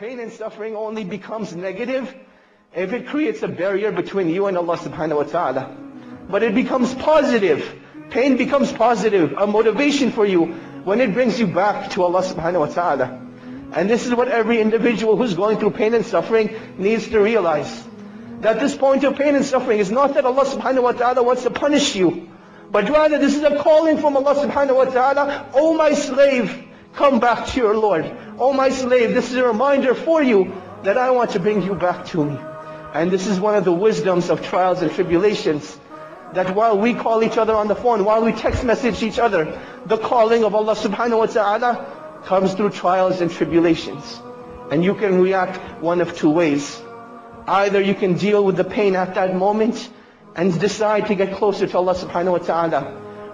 Pain and suffering only becomes negative if it creates a barrier between you and Allah subhanahu wa ta'ala. But it becomes positive. Pain becomes positive, a motivation for you when it brings you back to Allah subhanahu wa ta'ala. And this is what every individual who's going through pain and suffering needs to realize. That this point of pain and suffering is not that Allah subhanahu wa ta'ala wants to punish you, but rather this is a calling from Allah subhanahu wa ta'ala, "Oh my slave, come back to your Lord. Oh my slave, this is a reminder for you that I want to bring you back to me." And this is one of the wisdoms of trials and tribulations. That while we call each other on the phone, while we text message each other, the calling of Allah subhanahu wa ta'ala comes through trials and tribulations. And you can react one of two ways. Either you can deal with the pain at that moment and decide to get closer to Allah subhanahu wa ta'ala.